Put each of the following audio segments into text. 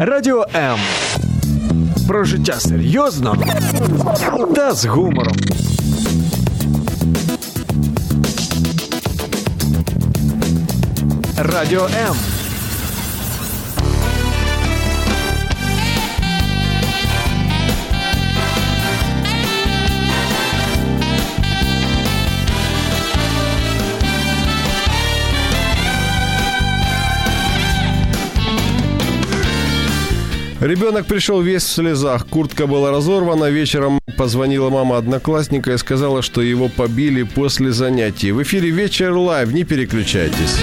Радіо М. Про життя серйозно та з гумором. Радіо М. Ребенок пришел весь в слезах, куртка была разорвана, вечером позвонила мама одноклассника и сказала, что его побили после занятий. В эфире «Вечер лайв», не переключайтесь.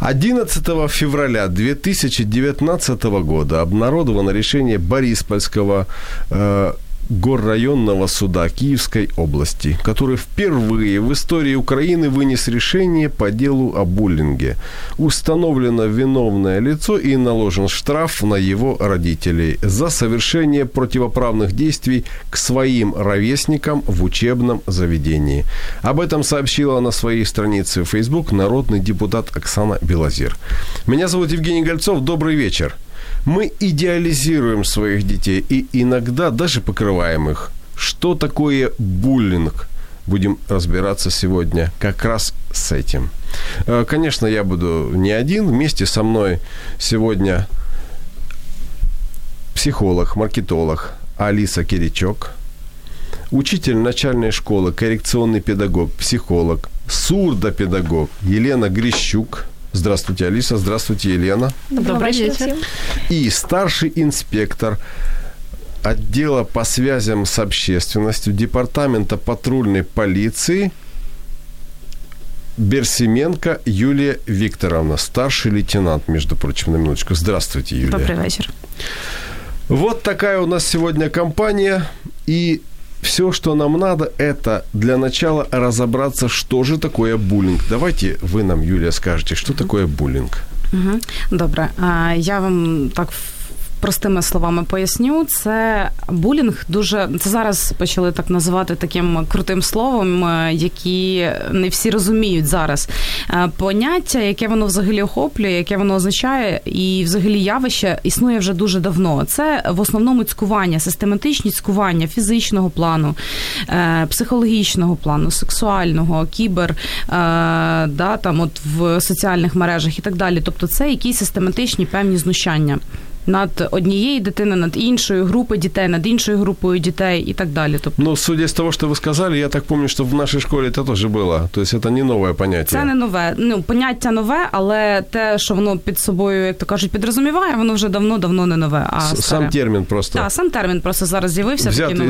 «11 февраля 2019 года обнародовано решение Бориспольского горрайонного суда Киевской области, который впервые в истории Украины вынес решение по делу о буллинге. Установлено виновное лицо и наложен штраф на его родителей за совершение противоправных действий к своим ровесникам в учебном заведении. Об этом сообщила на своей странице в Facebook народный депутат Оксана Белозер. Меня зовут Евгений Гольцов. Добрый вечер. Мы идеализируем своих детей и иногда даже покрываем их. Что такое буллинг? Будем разбираться сегодня как раз с этим. Конечно, я буду не один. Вместе со мной сегодня психолог, маркетолог Алиса Киричок, учитель начальной школы, коррекционный педагог, психолог, сурдопедагог Елена Грищук. Здравствуйте, Алиса. Здравствуйте, Елена. Добрый вечер. И старший инспектор отдела по связям с общественностью Департамента патрульной полиции Берсименко Юлия Викторовна. Старший лейтенант, между прочим, на минуточку. Здравствуйте, Юлия. Добрый вечер. Вот такая у нас сегодня компания. И все, что нам надо, это для начала разобраться, что же такое буллинг. Давайте вы нам, Юлия, скажете, что такое буллинг. Добре. Я вам так простими словами поясню. Це булінг дуже... Це зараз почали так називати таким крутим словом, які не всі розуміють зараз. Поняття, яке воно взагалі охоплює, яке воно означає, і взагалі явище існує вже дуже давно. Це в основному цькування, систематичні цькування фізичного плану, психологічного плану, сексуального, кібер, да, там от в соціальних мережах і так далі. Тобто це якісь систематичні певні знущання над однією дитиною, над іншою групою дітей, над іншою групою дітей і так далі. Тобто... Ну, судя з того, що ви сказали, я так пам'ятаю, що в нашій школі це теж було. Тобто це не нове поняття. Це не нове. Ну, поняття нове, але те, що воно під собою, як то кажуть, підрозуміває, воно вже давно-давно не нове, а старе. Сам термін просто. Так, сам термін просто зараз з'явився. Взяти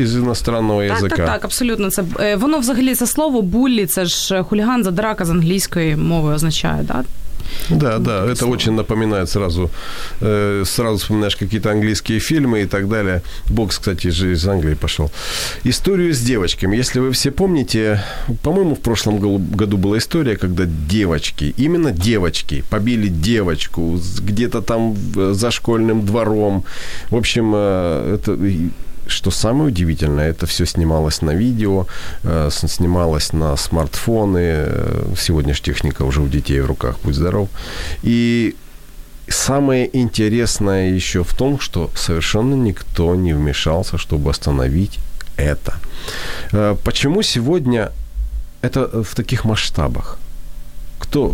із іностранного язика. Так, абсолютно. Це, воно взагалі, це слово буллі, це ж хуліган, задрака з англійської мови означає, так? Да? Да, это очень напоминает сразу вспоминаешь какие-то английские фильмы и так далее. Бокс, кстати, же из Англии пошел. Историю с девочками. Если вы все помните, по-моему, в прошлом году была история, когда девочки, именно девочки, побили девочку где-то там за школьным двором. В общем, это... Что самое удивительное, это все снималось на видео, снималось на смартфоны. Сегодня ж техника уже у детей в руках, будь здоров. И самое интересное еще в том, что совершенно никто не вмешался, чтобы остановить это. Почему сегодня это в таких масштабах?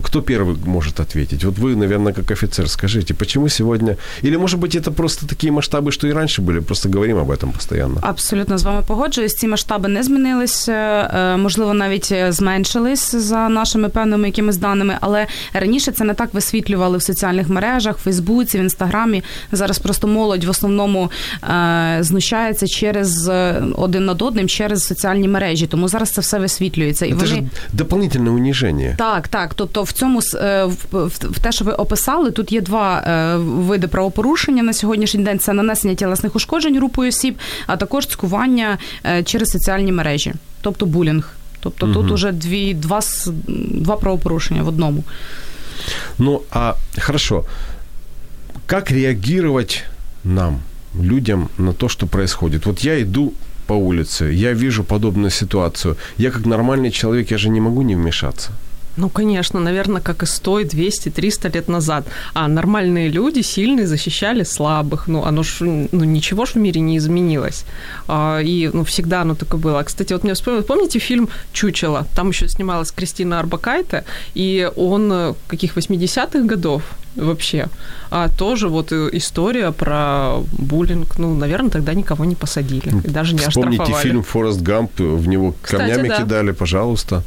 Кто первый может ответить? Вот вы, наверное, как офицер, скажите, почему сегодня... Или, может быть, это просто такие масштабы, что и раньше были, просто говорим об этом постоянно. Абсолютно з вами погоджуюсь. Ці масштаби не змінилися, можливо, навіть зменшились за нашими певними якимись даними, але раніше це не так висвітлювали в соціальних мережах, в Фейсбуці, в Інстаграмі. Зараз просто молодь в основному знущається через один над одним, через соціальні мережі. Тому зараз це все висвітлюється. І це ж дополнительне униження. Так. Тобто в цьому, в те, що ви описали, тут є два види правопорушення на сьогоднішній день. Це нанесення тілесних ушкоджень групою осіб, а також цькування через соціальні мережі, тобто булінг. Тобто тут уже два правопорушення в одному. Ну, а хорошо. Как реагировать нам, людям, на то, что происходит? Вот я иду по улице, я вижу подобную ситуацию. Я как нормальный человек, я же не могу не вмешаться. Ну, конечно, наверное, как и 100, 200, 300 лет назад. А нормальные люди, сильные, защищали слабых. Ну, ничего ж в мире не изменилось. И, всегда оно так и было. Кстати, вот мне вспомнилось, помните фильм «Чучело»? Там еще снималась Кристина Орбакайте, и он каких 80-х годов вообще. А тоже вот история про буллинг. Ну, наверное, тогда никого не посадили. И даже не оштрафовали. Вспомните фильм «Форест Гамп», в него камнями кидали, пожалуйста.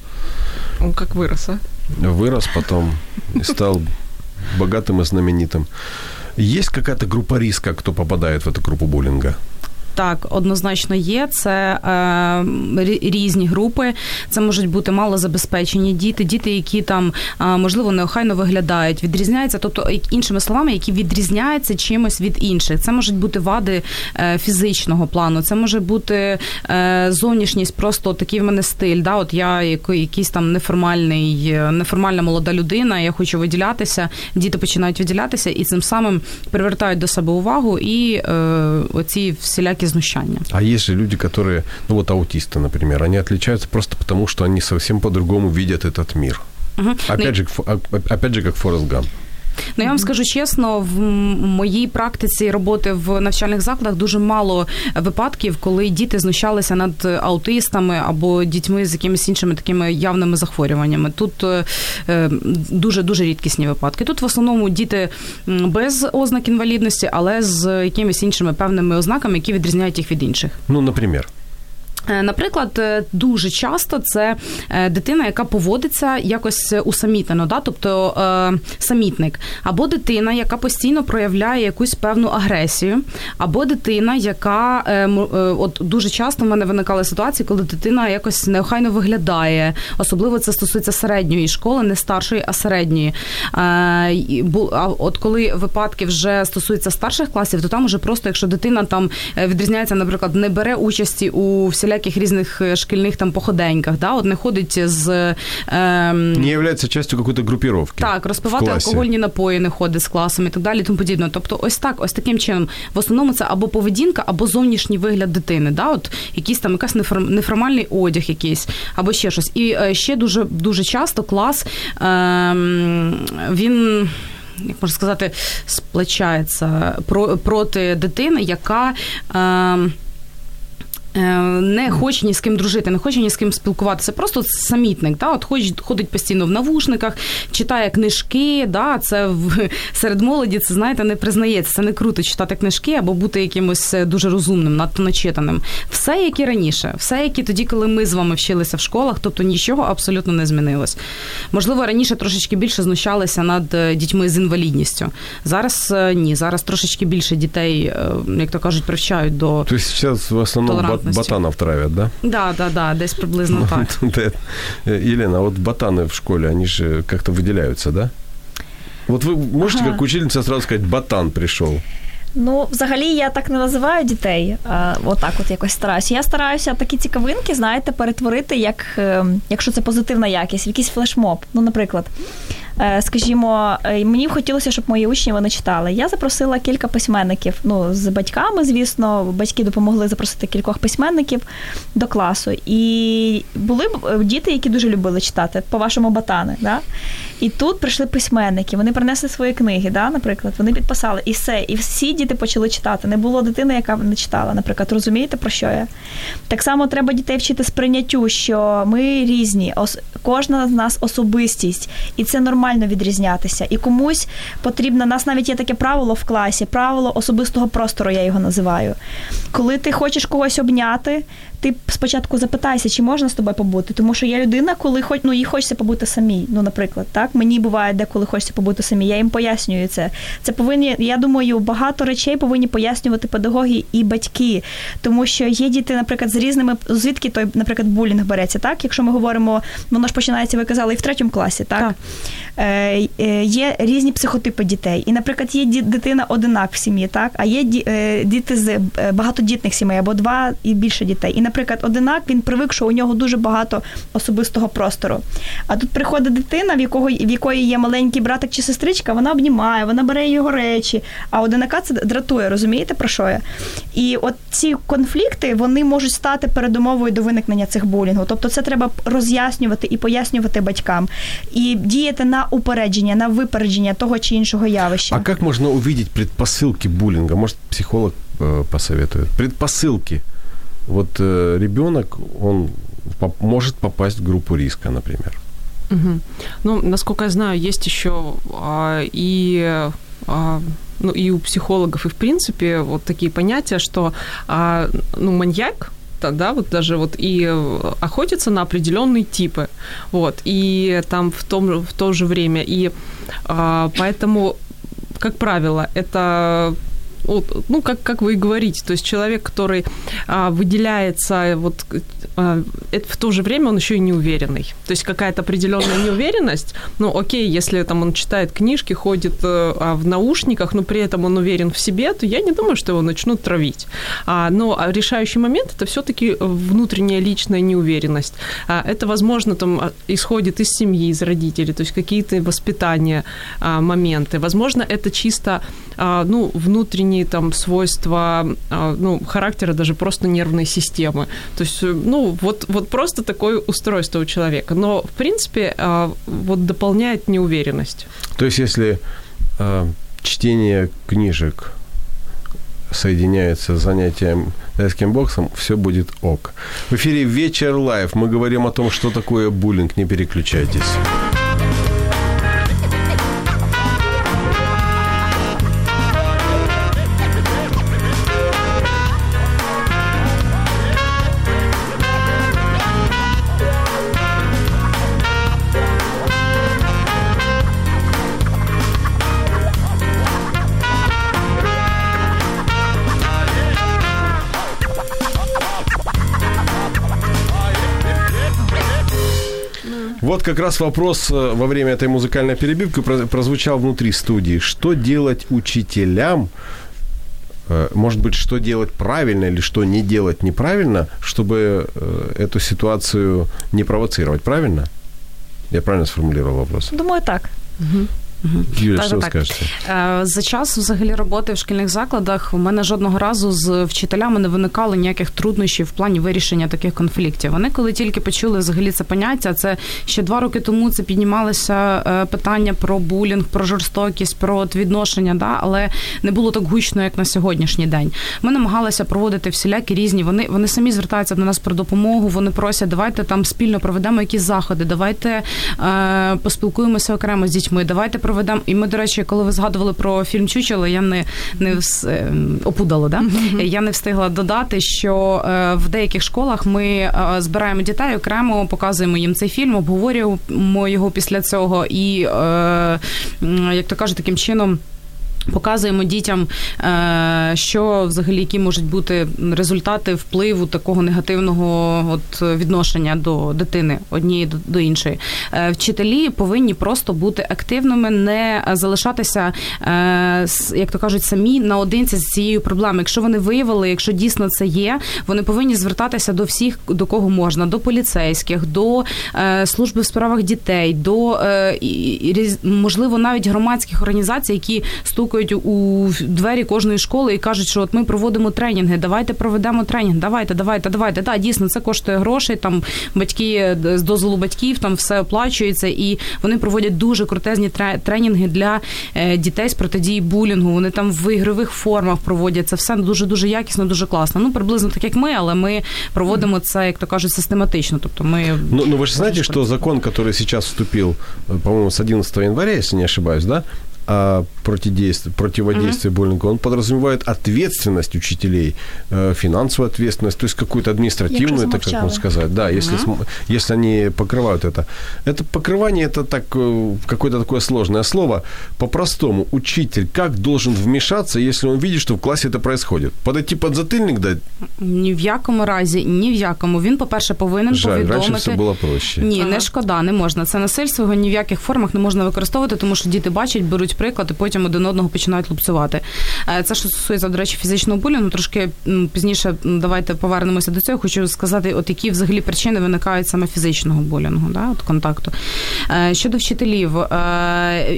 Он как вырос, а? Вырос потом и стал богатым и знаменитым. Есть какая-то группа риска, кто попадает в эту группу буллинга? Так, однозначно є. Це різні групи. Це можуть бути малозабезпечені діти, які там, можливо, неохайно виглядають, відрізняються. Тобто, іншими словами, які відрізняються чимось від інших. Це можуть бути вади фізичного плану, це може бути зовнішність, просто такий в мене стиль. Да? От я якийсь там неформальна молода людина, я хочу виділятися, діти починають виділятися і цим самим привертають до себе увагу і оці всілякі изнущания. А есть же люди, которые, аутисты, например, они отличаются просто потому, что они совсем по-другому видят этот мир. Угу. Опять же, как Форест Гамп. Ну, я вам скажу чесно, в моїй практиці роботи в навчальних закладах дуже мало випадків, коли діти знущалися над аутистами або дітьми з якимись іншими такими явними захворюваннями. Тут дуже-дуже рідкісні випадки. Тут в основному діти без ознак інвалідності, але з якимись іншими певними ознаками, які відрізняють їх від інших. Ну, наприклад? Наприклад, дуже часто це дитина, яка поводиться якось усамітнено, да? Тобто самітник. Або дитина, яка постійно проявляє якусь певну агресію, або дитина, яка... От дуже часто в мене виникали ситуації, коли дитина якось неохайно виглядає. Особливо це стосується середньої школи, не старшої, а середньої. От коли випадки вже стосуються старших класів, то там уже просто, якщо дитина там відрізняється, наприклад, не бере участі у всілякі різних шкільних там походеньках, да, от не ходить з... Не являється частю якоїсь групіровки. Так, розпивати алкогольні напої не ходить з класом і так далі, і тому подібне. Тобто ось таким чином. В основному це або поведінка, або зовнішній вигляд дитини, да, от якийсь там якась неформальний одяг якийсь, або ще щось. І ще дуже, дуже часто клас, він... як можна сказати, сплачається проти дитини, яка... не хоче ні з ким дружити, не хоче ні з ким спілкуватися. Просто самітник, да? От ходить постійно в навушниках, читає книжки, да? Це серед молоді, це, знаєте, не признається. Це не круто читати книжки або бути якимось дуже розумним, надто начитаним. Все, як і раніше. Все, як і тоді, коли ми з вами вчилися в школах, тобто нічого абсолютно не змінилось. Можливо, раніше трошечки більше знущалися над дітьми з інвалідністю. Зараз ні. Зараз трошечки більше дітей, як то кажуть, привчають до толерантності. Ботанов травят, да? Да, десь приблизно так. Елена, вот ботаны в школе, они же как-то выделяются, да? Вот вы можете, как учительница, сразу сказать, ботан пришел? Ну, взагалі, я так не називаю дітей, отак якось стараюся. Я стараюся такі цікавинки, знаєте, перетворити, як, якщо це позитивна якість, якийсь флешмоб. Ну, наприклад, скажімо, мені хотілося, щоб мої учні, вони читали. Я запросила кілька письменників, з батьками, звісно, батьки допомогли запросити кількох письменників до класу. І були діти, які дуже любили читати, по-вашому, ботани, да? І тут прийшли письменники, вони принесли свої книги, да, наприклад, вони підписали, і все, і всі діти почали читати. Не було дитини, яка не читала, наприклад. Розумієте, про що я? Так само треба дітей вчити сприйняттю, що ми різні, кожна з нас особистість, і це нормально відрізнятися. І комусь потрібно, у нас навіть є таке правило в класі, правило особистого простору, я його називаю. Коли ти хочеш когось обняти, ти спочатку запитайся, чи можна з тобою побути, тому що я людина, коли їй хочеться побути самій, наприклад, так? Мені буває деколи хочеться побути самій, я їм пояснюю це. Це повинні, я думаю, багато речей повинні пояснювати педагоги і батьки, тому що є діти, наприклад, з різними, звідки той, наприклад, булінг береться, так? Якщо ми говоримо, воно ж починається, ви казали, і в 3 класі, так? Є різні психотипи дітей. І, наприклад, є дитина одинак в сім'ї, так? А є діти з багатодітних сімей, або 2 і більше дітей. І, наприклад, одинак, він привик, що у нього дуже багато особистого простору. А тут приходить дитина, в якої є маленький братик чи сестричка, вона обнімає, вона бере його речі, а одинака це дратує, розумієте, про що я? І от ці конфлікти, вони можуть стати передумовою до виникнення цих булінгу. Тобто це треба роз'яснювати і пояснювати батькам. І діяти на упередження, на випередження того чи іншого явища. А як можна побачити предпосилки булінгу? Може, психолог посоветует? Предпосылки. Вот ребенок, он может попасть в группу риска, например. Угу. Ну, насколько я знаю, есть еще и у психологов, и в принципе вот такие понятия, что маньяк, да, вот даже вот и охотятся на определенные типы, вот, и там в то же время, и поэтому, как правило, это... Ну, как вы и говорите, то есть человек, который выделяется, вот, в то же время он еще и неуверенный. То есть какая-то определенная неуверенность, ну, окей, если там он читает книжки, ходит в наушниках, но при этом он уверен в себе, то я не думаю, что его начнут травить. Но решающий момент – это все-таки внутренняя личная неуверенность. Это, возможно, там, исходит из семьи, из родителей, то есть какие-то воспитания, моменты. Возможно, это чисто, внутренние там свойства, характера даже просто нервной системы. То есть, вот просто такое устройство у человека. Но, в принципе, вот дополняет неуверенность. То есть, если чтение книжек соединяется с занятием тайским боксом, все будет ок. В эфире «Вечер лайв». Мы говорим о том, что такое буллинг. Не переключайтесь. Вот как раз вопрос во время этой музыкальной перебивки прозвучал внутри студии. Что делать учителям? Может быть, что делать правильно или что не делать неправильно, чтобы эту ситуацию не провоцировать, правильно? Я правильно сформулировал вопрос? Думаю, так. Угу. Юля, що ви скажете? За час взагалі роботи в шкільних закладах в мене жодного разу з вчителями не виникало ніяких труднощів в плані вирішення таких конфліктів. Вони коли тільки почули взагалі це поняття, це ще 2 роки тому це піднімалося питання про булінг, про жорстокість, про відношення, да? Але не було так гучно, як на сьогоднішній день. Ми намагалися проводити всілякі різні, вони самі звертаються до нас про допомогу, вони просять, давайте там спільно проведемо якісь заходи, давайте поспілкуємося окремо з дітьми, давайте проведемо. І ми, до речі, коли ви згадували про фільм «Чучело», я не встигла додати, що в деяких школах ми збираємо дітей окремо, показуємо їм цей фільм, обговорюємо його після цього і, як то кажуть, таким чином показуємо дітям, що взагалі, які можуть бути результати впливу такого негативного відношення до дитини однієї до іншої. Вчителі повинні просто бути активними, не залишатися, як то кажуть, самі наодинці з цією проблемою. Якщо вони виявили, якщо дійсно це є, вони повинні звертатися до всіх, до кого можна, до поліцейських, до служби в справах дітей, до, можливо, навіть громадських організацій, які стукають у двері кожної школи і кажуть, що от ми проводимо тренінги, давайте проведемо тренінг, давайте. Так, дійсно, це коштує грошей, там батьки, з дозволу батьків, там все оплачується, і вони проводять дуже крутезні тренінги для дітей з протидії булінгу, вони там в ігрових формах проводять, це все дуже-дуже якісно, дуже класно. Приблизно так, як ми, але ми проводимо це, як то кажуть, систематично. Тобто ми... Ну, ви ж знаєте, що закон, який зараз вступив, по-моєму, з 11 января, якщо не ошибаюсь, да? О противодействии буллингу, он подразумевает ответственность учителей, финансовую ответственность, то есть какую-то административную, так как можно сказать, да, если они покрывают это. Это покрывание, это так, какое-то такое сложное слово. По-простому, учитель как должен вмешаться, если он видит, что в классе это происходит? Подойти под затыльник дать? Ні в якому разі, ні в якому. Він, по-перше, повинен повідомити. Жаль, раніше все було проще. Ні, не шкода, не можна. Це насильство, його ні в яких формах не можна використовувати, тому що діти бачать, беруть наводять приклад і потім один одного починають лупцювати. Це, що стосується, до речі, фізичного булінгу, трошки пізніше давайте повернемося до цього. Хочу сказати, от які взагалі причини виникають саме фізичного булінгу, да, от контакту. Щодо вчителів,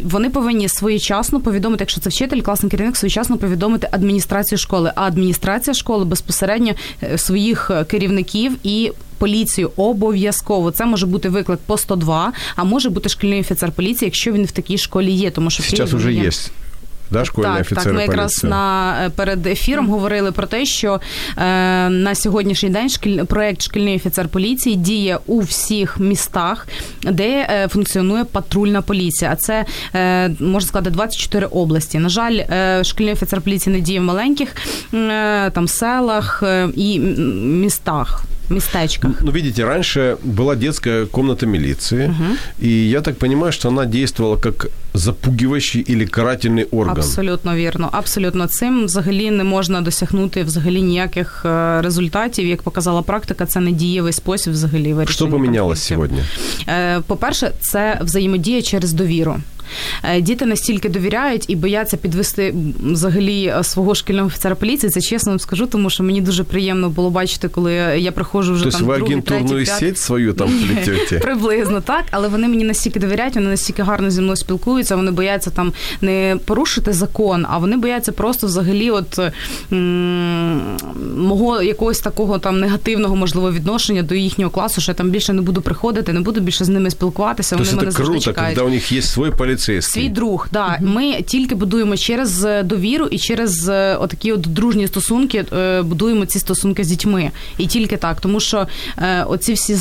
вони повинні своєчасно повідомити, якщо це вчитель, класний керівник, своєчасно повідомити адміністрацію школи. А адміністрація школи безпосередньо своїх керівників і поліцію обов'язково. Це може бути виклик по 102, а може бути шкільний офіцер поліції, якщо він в такій школі є. Тому що зараз вже є. Да, школьні офіцери поліції. Так, ми якраз перед ефіром говорили про те, що на сьогоднішній день проєкт «Шкільний офіцер поліції» діє у всіх містах, де функціонує патрульна поліція. А це, можна сказати, 24 області. На жаль, шкільний офіцер поліції не діє в маленьких там, селах і містах. Местечках. Ну, видите, раньше была детская комната милиции, угу. И я так понимаю, что она действовала как запугивающий или карательный орган. Абсолютно вірно. Абсолютно. Цим взагалі не можна досягнути взагалі ніяких результатів. Як показала практика, це недієвий спосіб взагалі вирішення. Що помінялось сьогодні? По-перше, це взаємодія через довіру. Діти настільки довіряють і бояться підвести взагалі свого шкільного офіцера поліції. Це чесно вам скажу, тому що мені дуже приємно було бачити, коли я приходжу вже тобто там другий, третій, п'ятий. Тобто ви агентурну сеть свою там плетете? Приблизно, так. Але вони мені настільки довіряють, вони настільки гарно зі мною спілкуються, вони бояться там не порушити закон, а вони бояться просто взагалі от мого якогось такого там негативного, можливо, відношення до їхнього класу, що я там більше не буду приходити, не буду більше з ними спілкуватися. Тобто вони мене завжди чекають. Коли у них є свій свій друг, да. Ми тільки будуємо через довіру і через отакі от дружні стосунки, будуємо ці стосунки з дітьми. І тільки так, тому що оці всі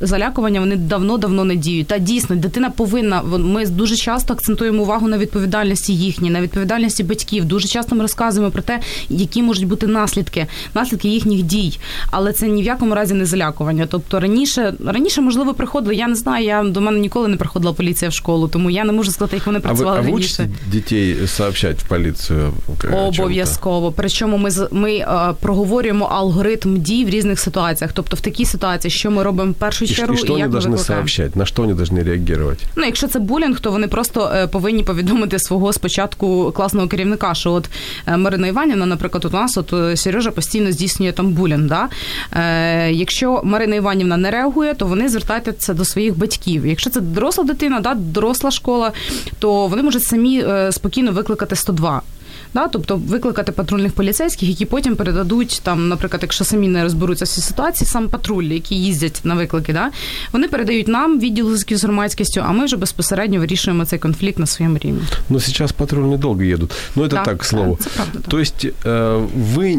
залякування, вони давно-давно не діють. Та дійсно, дитина повинна, ми дуже часто акцентуємо увагу на відповідальності їхній, на відповідальності батьків. Дуже часто ми розказуємо про те, які можуть бути наслідки їхніх дій. Але це ні в якому разі не залякування. Тобто раніше можливо, приходили, я не знаю, до мене ніколи не приходила поліція в школу, тому я не можу сказати, як вони працювали раніше. А ви учите дітей сообщати в поліцію? Обов'язково. Причому ми проговорюємо алгоритм дій в різних ситуаціях. Тобто в такій ситуації, що ми робимо в першу чергу, і як ми викликаємо. І що вони повинні сообщати? На що вони повинні реагувати? Ну, якщо це булінг, то вони просто повинні повідомити свого спочатку класного керівника, що от Марина Іванівна, наприклад, у нас, от Сережа постійно здійснює там булінг, да? Якщо Марина Іванівна не реагує, то вони звертаються до своїх батьків. Якщо це доросла дитина, да, доросла школа, то вони можуть самі спокійно викликати 102. Да, тобто викликати патрульних поліцейських, які потім передадуть, там, наприклад, якщо самі не розберуться в цій ситуації, сам патруль, які їздять на виклики, да, вони передають нам відділ зв'язків з громадськістю, а ми вже безпосередньо вирішуємо цей конфлікт на своєму рівні. Ну, зараз патруль недовго їдуть. Ну, це так, к слову. Це правда, так. Тобто ви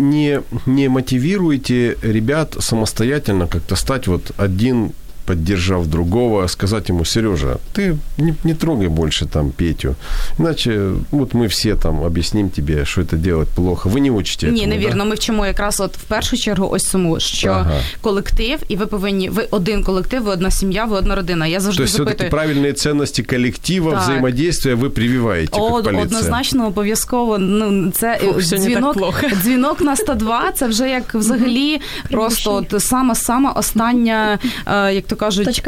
не мотивуєте ребят самостоятельно як-то стати от один поддержав другого, сказать ему: Сережа, ты не трогай больше там Петю, иначе вот мы все там объясним тебе, что это делать плохо. Ви не учите этому, не вірно. Да? Ми вчимо якраз от в першу чергу ось тому, що колектив, і ви повинні, ви один колектив, ви одна сім'я, ви одна родина. Я завжди запитую. Тобто все-таки правильні цінності колективу, взаємодія ви прививаєте, як поліція. Однозначно, обов'язково. Ну, це дзвінок на 102, це вже як взагалі просто от сама остання, як кажуть,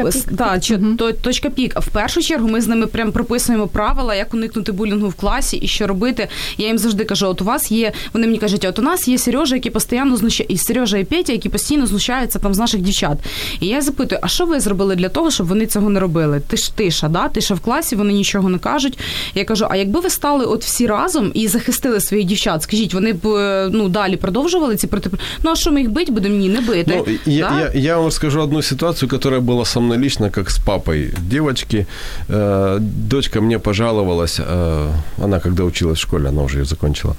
точка пік. А в першу чергу ми з ними прям прописуємо правила, як уникнути булінгу в класі і що робити. Я їм завжди кажу: от у вас є, вони мені кажуть, от у нас є Сережа, який постійно і Сережа, і Петя, які постійно знущаються там з наших дівчат. І я запитую: а що ви зробили для того, щоб вони цього не робили? Тиша в класі, вони нічого не кажуть. Я кажу: а якби ви стали от всі разом і захистили своїх дівчат, скажіть, вони б далі продовжували ці ну а що ми їх бить будемо? Ні, не бити. Ну, я вам скажу одну ситуацію, яка была со мной лично, как с папой девочки. Дочка мне пожаловалась, она когда училась в школе, она уже ее закончила,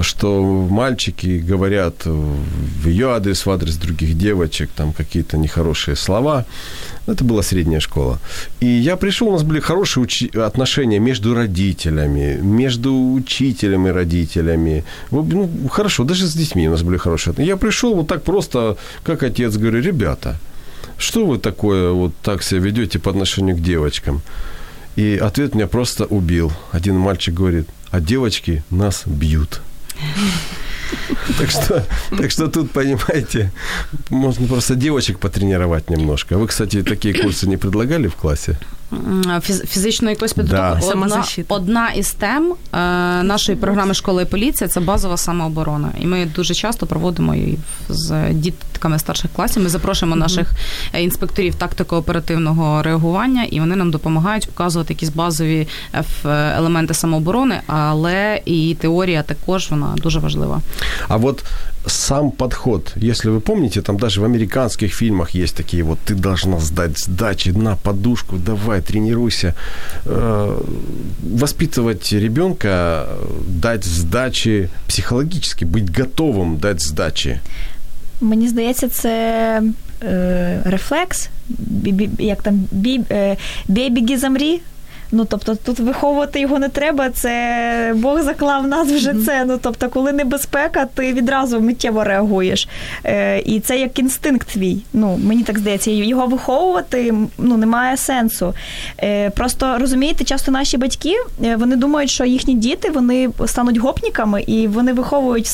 что мальчики говорят в ее адрес, в адрес других девочек, там какие-то нехорошие слова. Это была средняя школа. И я пришел, у нас были хорошие отношения между родителями, между учителем и родителями. Ну, хорошо, даже с детьми у нас были хорошие отношения. Я пришел вот так просто, как отец, говорю: ребята, что вы такое, вот так себя ведете по отношению к девочкам? И ответ меня просто убил. Один мальчик говорит: а девочки нас бьют. Так что тут, понимаете, можно просто девочек потренировать немножко. Вы, кстати, такие курсы не предлагали в классе? Фізичної якоїсь підготовки. Одна із тем нашої програми «Школа і поліція» – це базова самооборона. І ми дуже часто проводимо її з дітками старших класів. Ми запрошуємо наших інспекторів тактико-оперативного реагування, і вони нам допомагають показувати якісь базові елементи самооборони, але і теорія також, вона дуже важлива. А от сам подход, если вы помните, там даже в американских фильмах есть такие вот «ты должна сдать сдачи на подушку, давай, тренируйся». Воспитывать ребенка, дать сдачи психологически, быть готовым дать сдачи. Мені здається, це рефлекс, як там «бей-беги, замри». Ну, тобто, тут виховувати його не треба, це Бог заклав в нас вже це. Ну, тобто, коли небезпека, ти відразу миттєво реагуєш. І це як інстинкт твій. Ну, мені так здається, його виховувати, ну, немає сенсу. Просто, розумієте, часто наші батьки, вони думають, що їхні діти, вони стануть гопніками, і вони виховують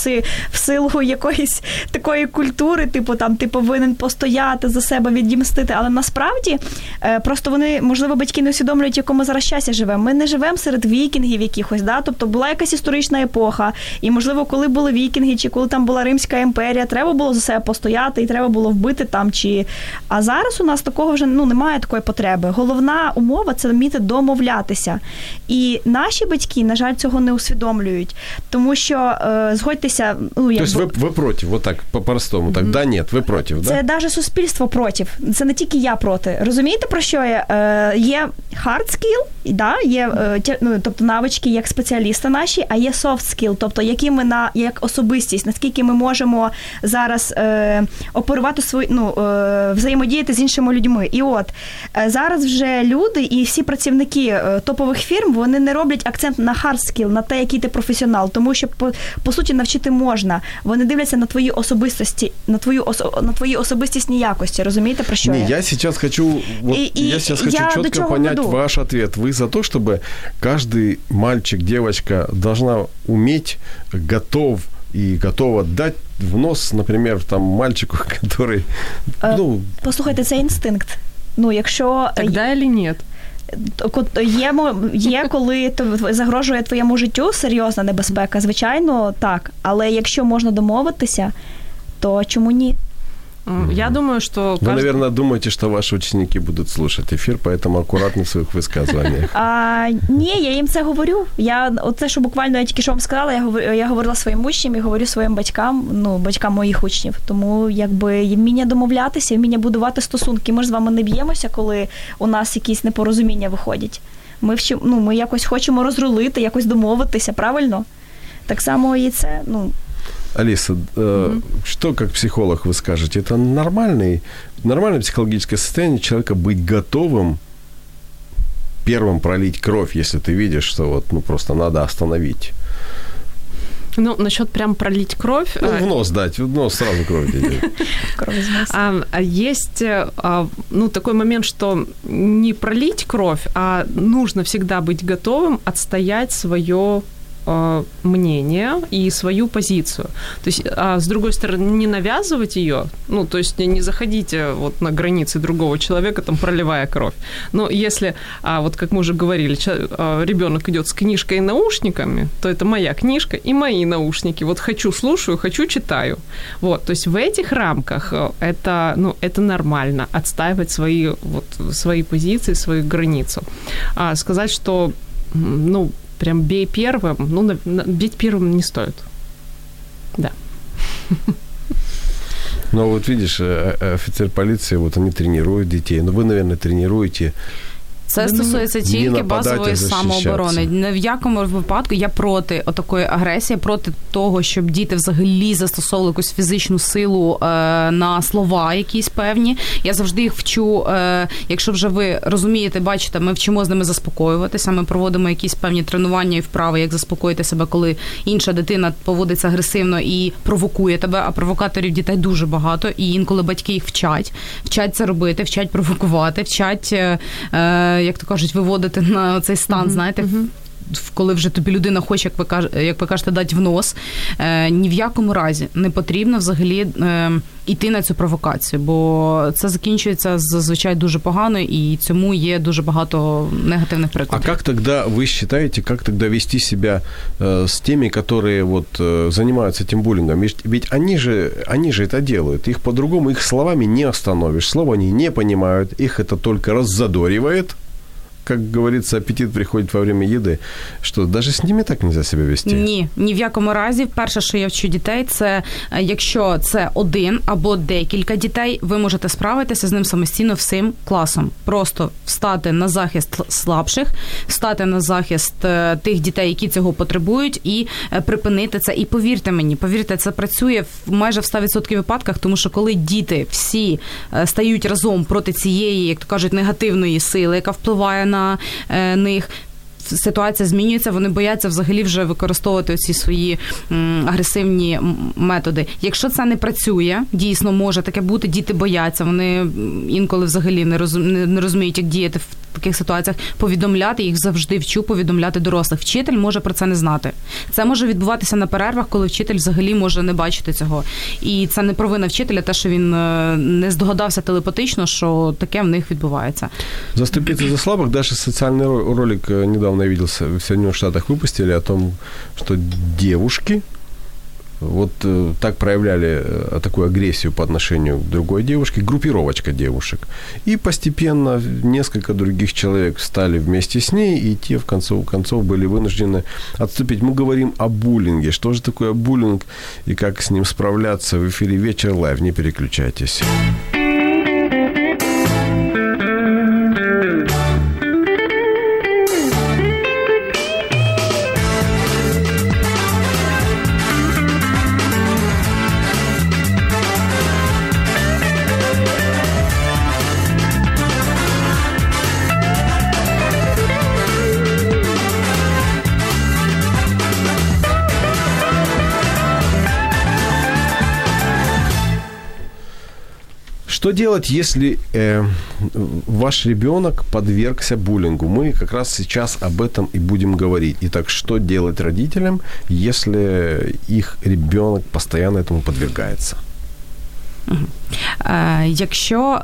в силу якоїсь такої культури, типу, там, ти повинен постояти за себе, відімстити. Але насправді, просто вони, можливо, батьки не усвідомлюють, якому зараз щастя живемо. Ми не живемо серед вікінгів якихось, да? Тобто була якась історична епоха, і, можливо, коли були вікінги, чи коли там була Римська імперія, треба було за себе постояти, і треба було вбити там, чи... А зараз у нас такого вже, ну, немає такої потреби. Головна умова – це вміти домовлятися. І наші батьки, на жаль, цього не усвідомлюють, тому що, згодьтеся... Ну, як... Тобто ви проти, отак, по-простому, так, да, ні, ви проти, да? Це навіть суспільство проти, це не тільки я проти. Розумієте, про що я? Є hard skill, да, є, ну, тобто навички як спеціалісти наші, а є soft skill, тобто які ми як особистість, наскільки ми можемо зараз оперувати взаємодіяти з іншими людьми. І от зараз вже люди і всі працівники топових фірм, вони не роблять акцент на hard skill, на те, який ти професіонал, тому що по суті навчити можна. Вони дивляться на твої особистості, на твої особистісні якості. Розумієте, про що я? Я зараз хочу чітко понять ваш відповідь. Вы за то, чтобы каждый мальчик, девочка должна уметь, готова дать в нос, например, там, мальчику, который... Ну... Послухайте, це інстинкт. Ну, якщо... Тогда или нет? Є, коли загрожує твоєму життю серйозна небезпека, звичайно, так. Але якщо можна домовитися, то чому ні? Я думаю, что... Вы, наверное, думаете, что ваши ученики будут слушать эфир, поэтому аккуратно в своих высказываниях. Ні, я їм це говорю. Оце, що буквально я тільки що вам сказала, я говорила своїм учням і говорю своїм батькам, ну, батькам моїх учнів. Тому, якби, вміння домовлятися, вміння будувати стосунки. Ми ж з вами не б'ємося, коли у нас якісь непорозуміння виходять. Ми якось хочемо розрулити, якось домовитися, правильно? Так само і це, ну... Алиса, что как психолог вы скажете? Это нормальное психологическое состояние человека быть готовым первым пролить кровь, если ты видишь, что вот, ну, просто надо остановить? Ну, насчет прям пролить кровь... Ну, в нос дать, в нос сразу кровь идет. Кровь из носа. Есть, ну, такой момент, что не пролить кровь, а нужно всегда быть готовым отстоять свое мнение и свою позицию. То есть, с другой стороны, не навязывать её, ну, то есть не заходите вот на границы другого человека, там, проливая кровь. Но если, вот как мы уже говорили, ребёнок идёт с книжкой и наушниками, то это моя книжка и мои наушники. Вот хочу слушаю, хочу читаю. Вот, то есть в этих рамках это, ну, это нормально, отстаивать свои позиции, свою границу. Сказать, что, ну, прям бей первым, ну, бить первым не стоит. Да. Ну, вот видишь, офицер полиции, вот они тренируют детей. Ну, вы, наверное, тренируете... Це стосується тільки базової самооборони. Не в якому випадку я проти отакої агресії, проти того, щоб діти взагалі застосовували якусь фізичну силу на слова якісь певні. Я завжди їх вчу, якщо вже ви розумієте, бачите, ми вчимо з ними заспокоюватися, ми проводимо якісь певні тренування і вправи, як заспокоїти себе, коли інша дитина поводиться агресивно і провокує тебе, а провокаторів дітей дуже багато, і інколи батьки їх вчать це робити, вчать провокувати, вчать... як то кажуть, виводити на цей стан, знаєте, коли вже тобі людина хоче, як ви кажете, дати в нос, ні в якому разі не потрібно взагалі йти на цю провокацію, бо це закінчується зазвичай дуже погано, і цьому є дуже багато негативних прикладів. А як тоді ви вважаєте, як тоді вести себе з тими, які вот займаються цим булінгом? Ведь вони же це роблять. Їх по-другому, їх словами не остановиш. Слова вони не розуміють, їх це тільки роззадорює. Как говорится, апетит приходит во время еды. Что, даже с ними так нельзя себя вести? Ні, ні в якому разі. Перше, що я вчу дітей, це якщо це один або декілька дітей, ви можете справитися з ним самостійно всім класом. Просто встати на захист слабших, встати на захист тих дітей, які цього потребують, і припинити це. І повірте мені, це працює майже в 100% випадках, тому що коли діти всі стають разом проти цієї, як то кажуть, негативної сили, яка впливає на них, ситуація змінюється, вони бояться взагалі вже використовувати ці свої агресивні методи. Якщо це не працює, дійсно може таке бути, діти бояться, вони інколи взагалі не розуміють, як діяти в таких ситуаціях, повідомляти, їх завжди вчу повідомляти дорослих. Вчитель може про це не знати. Це може відбуватися на перервах, коли вчитель взагалі може не бачити цього. І це не провина вчителя, те, що він не здогадався телепатично, що таке в них відбувається. Заступитися за слабих, навіть соціальний ролик недавно я видел, в Соединенных Штатах выпустили о том, что девушки вот так проявляли такую агрессию по отношению к другой девушке, группировочка девушек. И постепенно несколько других человек стали вместе с ней, и те, в конце концов, были вынуждены отступить. Мы говорим о буллинге. Что же такое буллинг и как с ним справляться? В эфире «Вечер лайв». Не переключайтесь. Что делать, если ваш ребенок подвергся буллингу? Мы как раз сейчас об этом и будем говорить. Итак, что делать родителям, если их ребенок постоянно этому подвергается? Якщо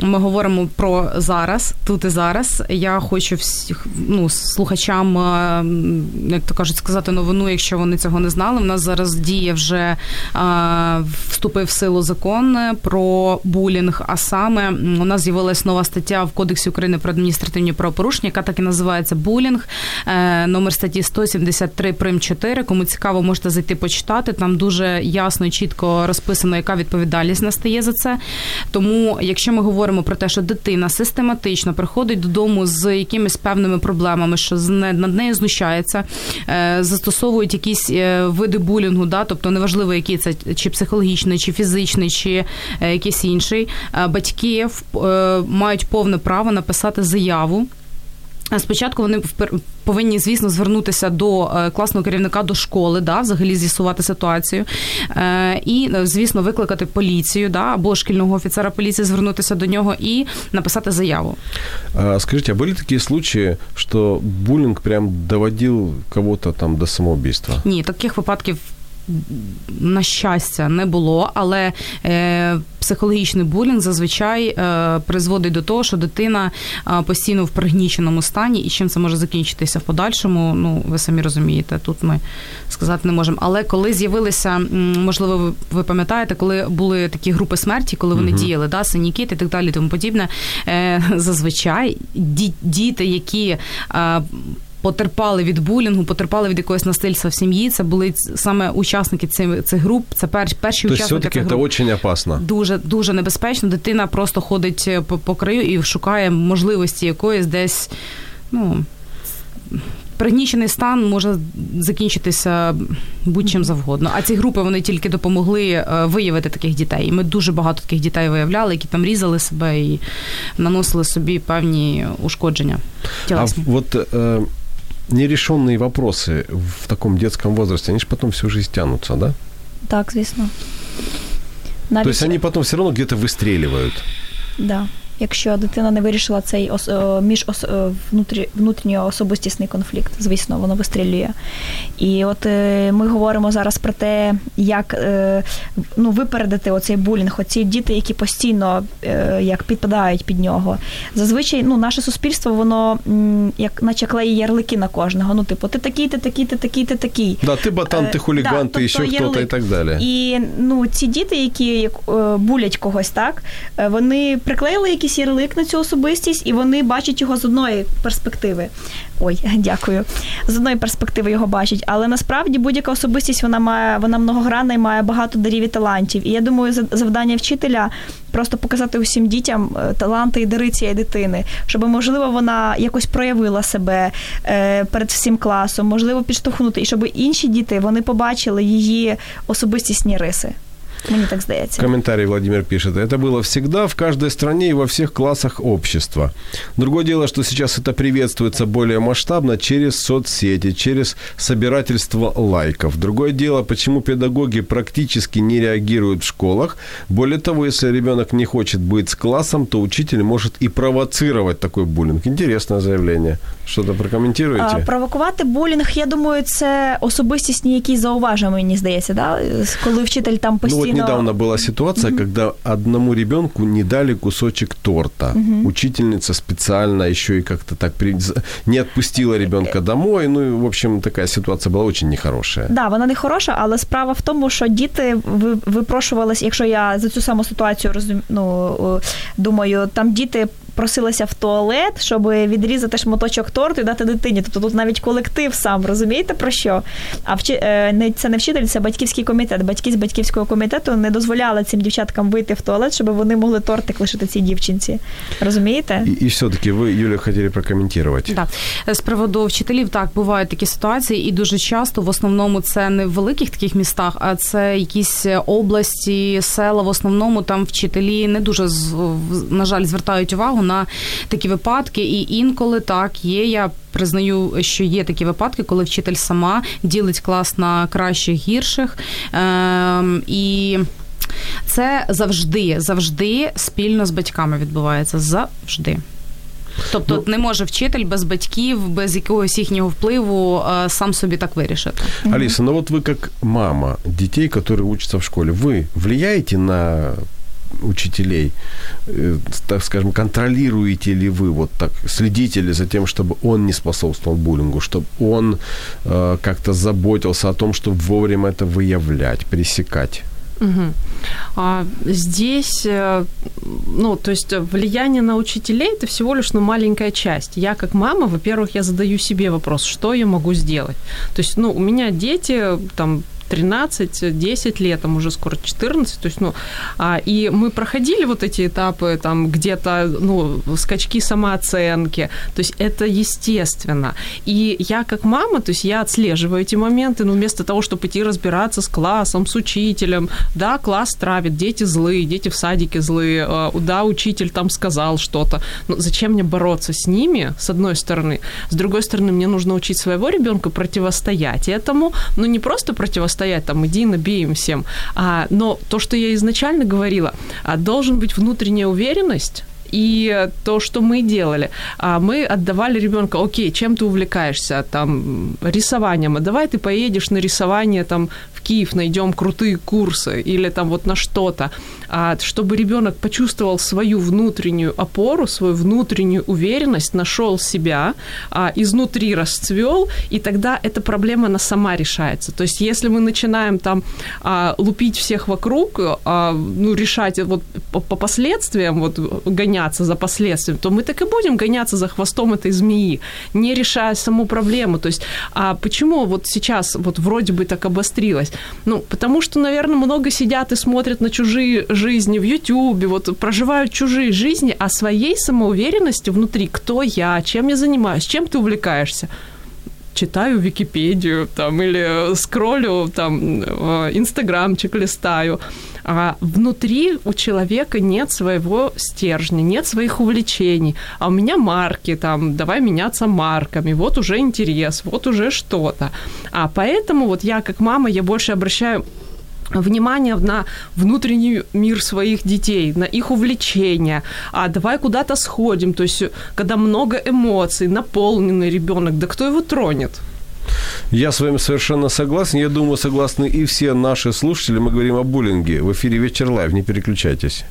ми говоримо про зараз, тут і зараз, я хочу всіх, слухачам, як то кажуть, сказати новину, якщо вони цього не знали. У нас зараз діє вже, вступив в силу закон про булінг, а саме у нас з'явилась нова стаття в Кодексі України про адміністративні правопорушення, яка так і називається булінг, номер статті 173 прим. 4. Кому цікаво, можете зайти почитати, там дуже ясно і чітко розписано, яка відповідальність настає за це. Тому, якщо ми говоримо про те, що дитина систематично приходить додому з якимись певними проблемами, що над нею знущається, застосовують якісь види булінгу, да, тобто неважливо, які це, чи психологічний, чи фізичний, чи якийсь інший, батьки мають повне право написати заяву. Спочатку вони повинні, звісно, звернутися до класного керівника, до школи, да, взагалі з'ясувати ситуацію. І, звісно, викликати поліцію, да, або шкільного офіцера поліції, звернутися до нього і написати заяву. Скажіть, а були такі случаї, що булінг прям доводив кого-то там до самоубійства? Ні, таких випадків, на щастя, не було, але психологічний булінг зазвичай призводить до того, що дитина постійно в пригніченому стані, і чим це може закінчитися в подальшому, ви самі розумієте, тут ми сказати не можемо. Але коли з'явилися, можливо, ви пам'ятаєте, коли були такі групи смерті, коли вони діяли, да, синікіт і так далі, тому подібне, зазвичай діти, які потерпали від булінгу, потерпали від якогось насильства в сім'ї. Це були саме учасники цих груп, це перші учасники. Тобто все-таки це дуже опасно. Дуже, дуже небезпечно. Дитина просто ходить по краю і шукає можливості якоїсь десь, пригнічений стан може закінчитися будь-чим завгодно. А ці групи, вони тільки допомогли виявити таких дітей. І ми дуже багато таких дітей виявляли, які там різали себе і наносили собі певні ушкодження тілесні. А от нерешенные вопросы в таком детском возрасте, они же потом всю жизнь тянутся, да? Так, звісно. То есть они потом все равно где-то выстреливают? Да. якщо дитина не вирішила цей внутрішньо-особистісний конфлікт, звісно, воно вистрілює. І от ми говоримо зараз про те, як випередити оцей булінг, оці діти, які постійно як підпадають під нього. Зазвичай, наше суспільство, воно як наче клеїть ярлики на кожного. Ти такий, ти такий, ти такий, ти такий. Да, ти ботан, ти хуліган, ти ще хто-то і так далі. І, ці діти, які булять когось, так, вони приклеїли якийсь ярлик на цю особистість, і вони бачать його з одної перспективи. З одної перспективи його бачать. Але насправді будь-яка особистість, вона многогранна і має багато дарів і талантів. І я думаю, завдання вчителя просто показати усім дітям таланти і дари цієї дитини, щоб, можливо, вона якось проявила себе перед всім класом, можливо, підштовхнути, і щоб інші діти, вони побачили її особистісні риси. Мне так здається. Комментарий Владимир пишет. Это было всегда, в каждой стране и во всех классах общества. Другое дело, что сейчас это приветствуется более масштабно через соцсети, через собирательство лайков. Другое дело, почему педагоги практически не реагируют в школах. Более того, если ребенок не хочет быть с классом, то учитель может и провоцировать такой буллинг. Интересное заявление. Что-то прокомментируете? Провокувати буллінг, я думаю, це особистісні якісь зауваження, мені здається, да? Коли вчитель там постійно... Вот недавно была ситуация, mm-hmm. когда одному ребенку не дали кусочек торта. Mm-hmm. Учительница специально еще и как-то так не отпустила ребенка домой. В общем, такая ситуация была очень нехорошая. Да, вона не хороша, але справа в тому, що діти випрошувалися, якщо я за цю саму ситуацію думаю, там діти просилася в туалет, щоб відрізати шматочок торту і дати дитині. Тобто тут навіть колектив сам, розумієте, про що? Це не вчитель, це батьківський комітет. Батьки з батьківського комітету не дозволяли цим дівчаткам вийти в туалет, щоб вони могли тортик лишити цій дівчинці. Розумієте? І все-таки ви, Юля, хотіли прокоментувати. Да. З приводу вчителів, так, бувають такі ситуації, і дуже часто, в основному, це не в великих таких містах, а це якісь області, села, в основному там вчителі не дуже, на жаль, звертають увагу на такі випадки, і інколи так є, я признаю, що є такі випадки, коли вчитель сама ділить клас на кращих, гірших, і це завжди спільно з батьками відбувається, завжди. Тобто не може вчитель без батьків, без якогось їхнього впливу сам собі так вирішити. Аліса, от ви як мама дітей, які вчаться в школі, ви впливаєте на учителей, так скажем, контролируете ли вы, вот так, следите ли за тем, чтобы он не способствовал буллингу, чтобы он как-то заботился о том, чтобы вовремя это выявлять, пресекать? Угу. Здесь, то есть влияние на учителей – это всего лишь маленькая часть. Я как мама, во-первых, я задаю себе вопрос, что я могу сделать. То есть, у меня дети, 13-10 лет, там уже скоро 14, то есть, и мы проходили вот эти этапы, там, где-то, скачки самооценки, то есть, это естественно. И я как мама, то есть, я отслеживаю эти моменты, вместо того, чтобы идти разбираться с классом, с учителем, да, класс травит, дети злые, дети в садике злые, да, учитель там сказал что-то, но зачем мне бороться с ними, с одной стороны, с другой стороны, мне нужно учить своего ребенка противостоять этому, не просто противостоять, иди набей им всем. Но то, что я изначально говорила, должен быть внутренняя уверенность. И то, что мы делали, мы отдавали ребенка, окей, чем ты увлекаешься, рисованием, а давай ты поедешь на рисование, в Киев найдем крутые курсы, или на что-то, чтобы ребенок почувствовал свою внутреннюю опору, свою внутреннюю уверенность, нашел себя, изнутри расцвел, и тогда эта проблема, она сама решается. То есть, если мы начинаем лупить всех вокруг, решать по последствиям, гонять за последствиями, то мы так и будем гоняться за хвостом этой змеи, не решая саму проблему. То есть, почему сейчас вроде бы так обострилось? Потому что, наверное, много сидят и смотрят на чужие жизни в Ютубе, проживают чужие жизни, а своей самоуверенности внутри, кто я, чем я занимаюсь, чем ты увлекаешься. Читаю Википедию, или скроллю, Инстаграмчик листаю. А внутри у человека нет своего стержня, нет своих увлечений. А у меня марки, давай меняться марками, вот уже интерес, вот уже что-то. А поэтому я как мама, я больше обращаю внимание на внутренний мир своих детей, на их увлечения, а давай куда-то сходим, то есть когда много эмоций, наполненный ребенок, да кто его тронет? Я с вами совершенно согласен. Я думаю, согласны и все наши слушатели. Мы говорим о буллинге. В эфире «Вечер лайв». Не переключайтесь.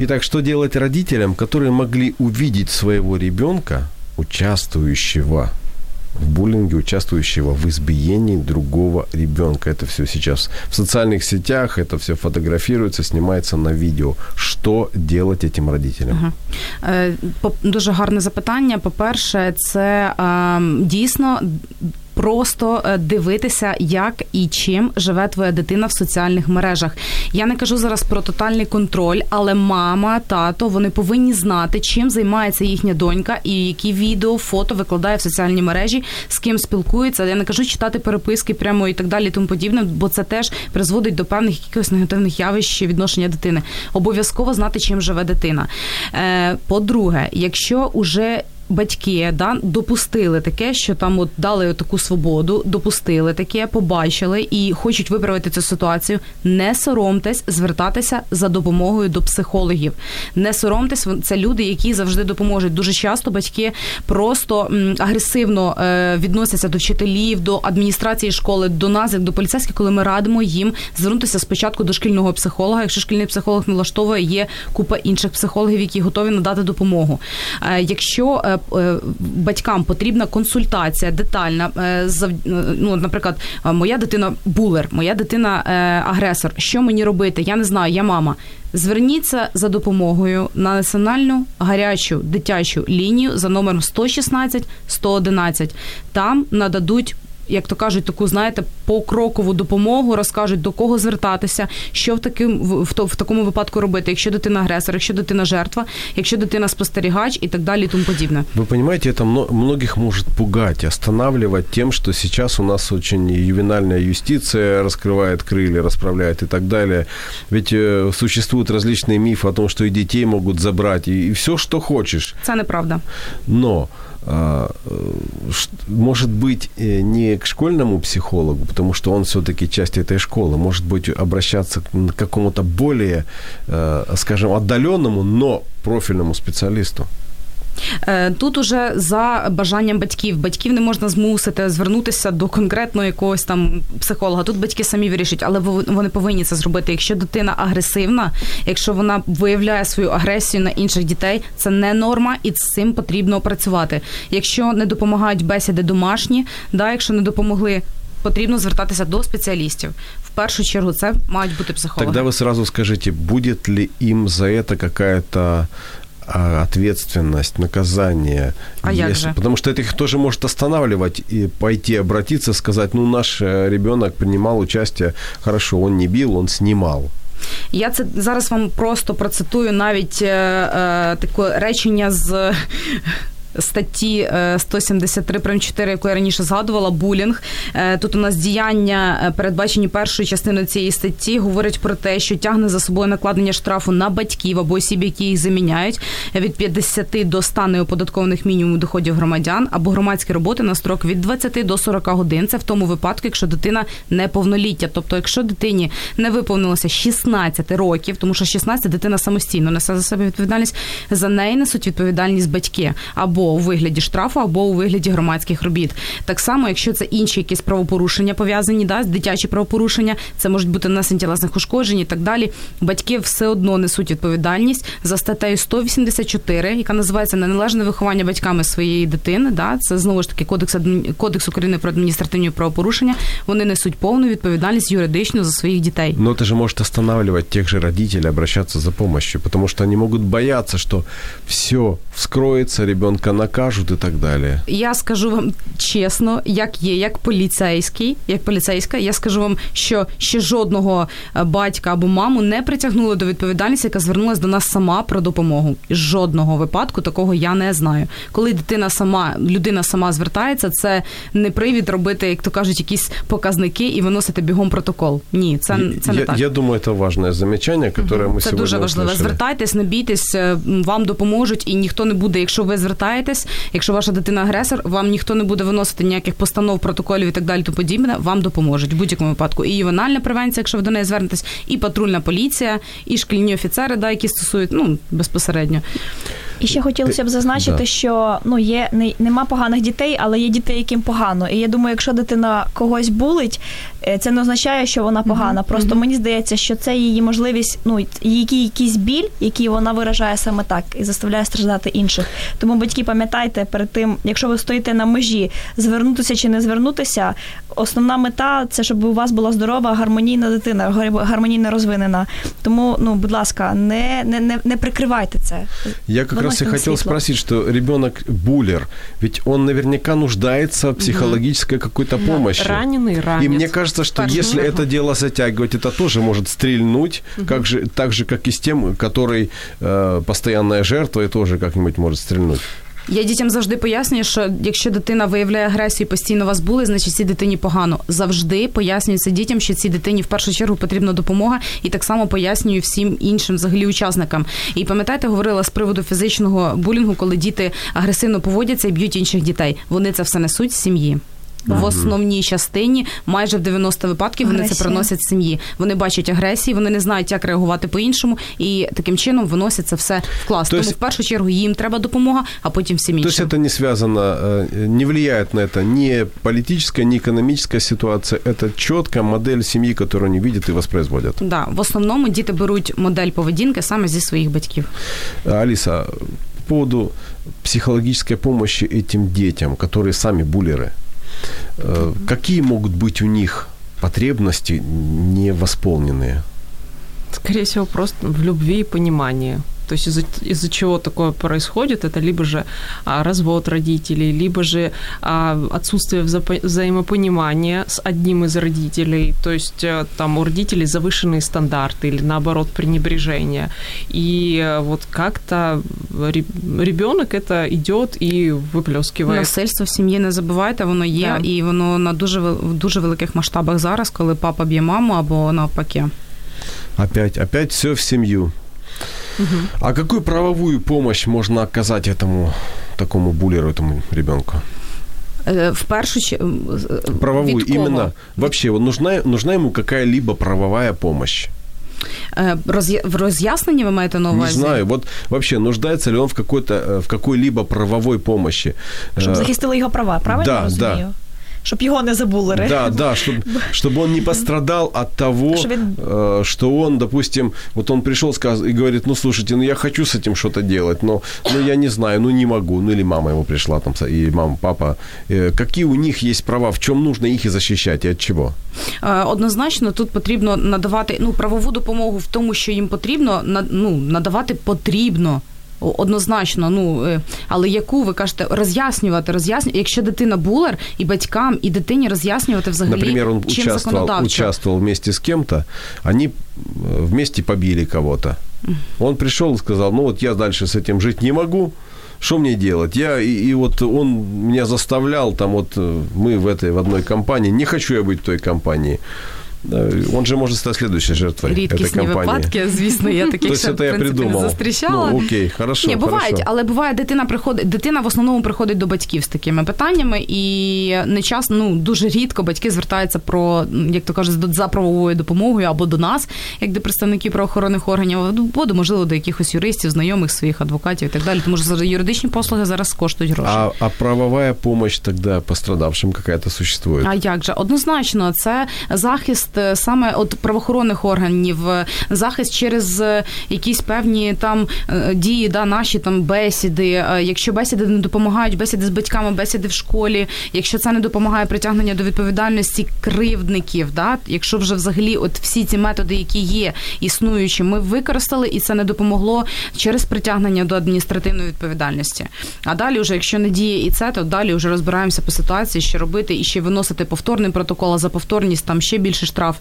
Итак, что делать родителям, которые могли увидеть своего ребенка, участвующего в буллинге, участвующего в избиении другого ребенка? Это все сейчас в социальных сетях, это все фотографируется, снимается на видео. Что делать этим родителям? Угу. Дуже гарне запитання. По-перше, це дійсно... Просто дивитися, як і чим живе твоя дитина в соціальних мережах. Я не кажу зараз про тотальний контроль, але мама, тато, вони повинні знати, чим займається їхня донька і які відео, фото викладає в соціальні мережі, з ким спілкується. Я не кажу читати переписки прямо і так далі, і тому подібне, бо це теж призводить до певних якихось негативних явищ відношення дитини. Обов'язково знати, чим живе дитина. По-друге, якщо уже батьки, да, допустили таке, що там от дали таку свободу, допустили таке, побачили і хочуть виправити цю ситуацію, не соромтесь звертатися за допомогою до психологів. Не соромтесь, це люди, які завжди допоможуть. Дуже часто батьки просто агресивно відносяться до вчителів, до адміністрації школи, до нас, як до поліцейських, коли ми радимо їм звернутися спочатку до шкільного психолога. Якщо шкільний психолог не влаштовує, є купа інших психологів, які готові надати допомогу. Якщо батькам потрібна консультація детальна, ну, наприклад, моя дитина булер, моя дитина агресор, що мені робити, я не знаю, я мама. Зверніться за допомогою на національну гарячу дитячу лінію за номером 116-111. Там нададуть, як то кажуть, таку, знаєте, покрокову допомогу, розкажуть, до кого звертатися, що в такому випадку робити, якщо дитина агресор, якщо дитина жертва, якщо дитина спостерігач і так далі і тому подібне. Ви понимаете, это многих может пугать, останавливать тем, что сейчас у нас очень ювенальная юстиция раскрывает крылья, расправляет и так далее. Ведь существуют различные мифы о том, что и детей могут забрать, и все, что хочешь. Це неправда. Но... Может быть, не к школьному психологу, потому что он все-таки часть этой школы, может быть, обращаться к какому-то более, скажем, отдаленному, но профильному специалисту. Тут уже за бажанням батьків. Батьків не можна змусити звернутися до конкретно якогось там психолога. Тут батьки самі вирішують, але вони повинні це зробити. Якщо дитина агресивна, якщо вона виявляє свою агресію на інших дітей, це не норма і з цим потрібно працювати. Якщо не допомагають бесіди домашні, да, якщо не допомогли, потрібно звертатися до спеціалістів. В першу чергу це мають бути психологи. Тоді ви одразу скажіть, буде ли їм за це якась... ответственность, наказание. А як же? Потому что это их тоже может останавливать и пойти обратиться, сказать, ну, наш ребенок принимал участие, хорошо, он не бил, он снимал. Я це зараз вам просто процитую навіть таке речення з... статті 173-4, яку я раніше згадувала, булінг. Тут у нас діяння, передбачені першою частиною цієї статті, говорять про те, що тягне за собою накладення штрафу на батьків або осіб, які їх заміняють, від 50 до 100 неоподаткованих мінімумів доходів громадян або громадські роботи на строк від 20 до 40 годин. Це в тому випадку, якщо дитина неповнолітня. Тобто, якщо дитині не виповнилося 16 років, тому що 16 дитина самостійно несе за себе відповідальність, за неї несуть відповідальність батьки. Або у вигляді штрафу, або у вигляді громадських робіт. Так само, якщо це інші якісь правопорушення пов'язані, да, дитячі правопорушення, це можуть бути нанесення тілесних ушкоджень і так далі, батьки все одно несуть відповідальність за статтею 184, яка називається «Неналежне виховання батьками своєї дитини». Да, це, знову ж таки, Кодекс України про адміністративні правопорушення. Вони несуть повну відповідальність юридично за своїх дітей. Но это же может останавливать тех же родителей, обращаться за помощью, потому что они могут бояться, что все вскроется, ребенка накажуть і так далі? Я скажу вам чесно, як є, як поліцейський, як поліцейська, я скажу вам, що ще жодного батька або маму не притягнули до відповідальності, яка звернулася до нас сама про допомогу. Жодного випадку такого я не знаю. Коли людина сама звертається, це не привід робити, як то кажуть, якісь показники і виносити бігом протокол. Ні, це не так. Я думаю, це важне замечання, яке ми сьогодні. Це дуже важливо. Звертайтесь, не бійтесь, вам допоможуть, і ніхто не буде, якщо ви звертаєтесь, якщо ваша дитина агресор, вам ніхто не буде виносити ніяких постанов, протоколів і так далі, то подібне, вам допоможуть в будь-якому випадку. І ювенальна превенція, якщо ви до неї звернетесь, і патрульна поліція, і шкільні офіцери, да, які стосують, безпосередньо. І ще хотілося б зазначити, що є нема поганих дітей, але є дітей, яким погано. І я думаю, якщо дитина когось булить, це не означає, що вона погана. Просто мені здається, що це її можливість, якийсь біль, який вона виражає саме так і заставляє страждати інших. Тому, батьки, пам'ятайте перед тим, якщо ви стоїте на межі, звернутися чи не звернутися, основна мета – це, щоб у вас була здорова, гармонійна дитина, гармонійно розвинена. Тому, будь ласка, не прикривайте це. Я как раз и хотел спросить, что ребенок-буллер, ведь он наверняка нуждается в психологической какой-то помощи. Раненый ранец. И мне кажется, что если это дело затягивать, это тоже может стрельнуть, так же, как и с тем, который постоянная жертва и тоже как-нибудь может стрельнуть. Я дітям завжди пояснюю, що якщо дитина виявляє агресію і постійно вас були, значить цій дитині погано. Завжди пояснюється дітям, що цій дитині в першу чергу потрібна допомога, і так само пояснюю всім іншим взагалі учасникам. І пам'ятаєте, говорила з приводу фізичного булінгу, коли діти агресивно поводяться і б'ють інших дітей. Вони це все несуть з сім'ї. В основній частині, майже в 90 випадків, вони це приносять з сім'ї. Вони бачать агресії, вони не знають, як реагувати по-іншому, і таким чином виносять це все в клас. Тому, в першу чергу, їм треба допомога, а потім всім іншим. Тобто, це не зв'язано, не впливає на це ні політична, ні економічна ситуація. Це чітка модель сім'ї, яку вони бачать і воспроизводять. Да, в основному діти беруть модель поведінки саме зі своїх батьків. Аліса, по поводу психологічної допомоги этим дітям, які самі булери, какие могут быть у них потребности невосполненные? Скорее всего, просто в любви и понимании. То есть из-за чего такое происходит, это либо же развод родителей, либо же отсутствие взаимопонимания с одним из родителей, то есть там у родителей завышенные стандарты или наоборот пренебрежение. И вот как-то ребёнок это идёт и выплёскивает. Насильство в сім'ї, не забувайте, воно є, да. І воно на дуже, в дуже великих масштабах зараз, коли папа б'є маму або навпаки. Опять всё в сім'ю. А какую правовую помощь можно оказать этому такому буллеру, этому ребёнку? В першу чергу правовую, именно вообще нужна ему какая-либо правовая помощь? В разъяснении вы маете на увазе? Не знаю, вот вообще нуждается ли он в какой-либо правовой помощи? Чтобы захистила его права, правильно я разумею? Да. Щоб його не забулили. Да, щоб он не пострадал от того, что он, допустим, вот он пришёл и говорит, слушайте, я хочу с этим что-то делать, но я не знаю, не могу, или мама его пришла, там, и мама, папа. Какие у них есть права, в чём нужно их и защищать, и от чего? Однозначно тут потрібно надавати, правову допомогу в тому, що їм потрібно, надавати потрібно. Однозначно, але яку, ви кажете, роз'яснювати. Якщо дитина булер, і батькам, і дитині роз'яснювати взагалі, например, он чим законодавчо. Участвовал вместе с кем-то, они вместе побили кого-то. Он пришел и сказал, я дальше с этим жить не могу, что мне делать? И он меня заставлял, мы в одной компании, не хочу я быть в той компании. Он же может стать следующей жертвой этой компании. Випадки, звісно, я таких ще, в принципі, не зустрічала. Ну, окей, хорошо. Ні, бувають, але буває, дитина в основному приходить до батьків з такими питаннями, і дуже рідко батьки звертаються як то кажуть, за правовою допомогою або до нас, як до представників правоохоронних органів, або, можливо, до якихось юристів, знайомих своїх, адвокатів і так далі, тому що юридичні послуги зараз коштують гроші. А правова допомога тоді пострадавшим якась существує? А як же? Однозначно, це захист саме от правоохоронних органів, захист через якісь певні там дії, да, наші там бесіди, якщо бесіди не допомагають, бесіди з батьками, бесіди в школі, якщо це не допомагає притягнення до відповідальності кривдників, да, якщо вже взагалі от всі ці методи, які є існуючі, ми використали і це не допомогло через притягнення до адміністративної відповідальності. А далі вже, якщо не діє і це, то далі вже розбираємося по ситуації, що робити, і ще виносити повторний протокол, а за повторність там ще більше штраф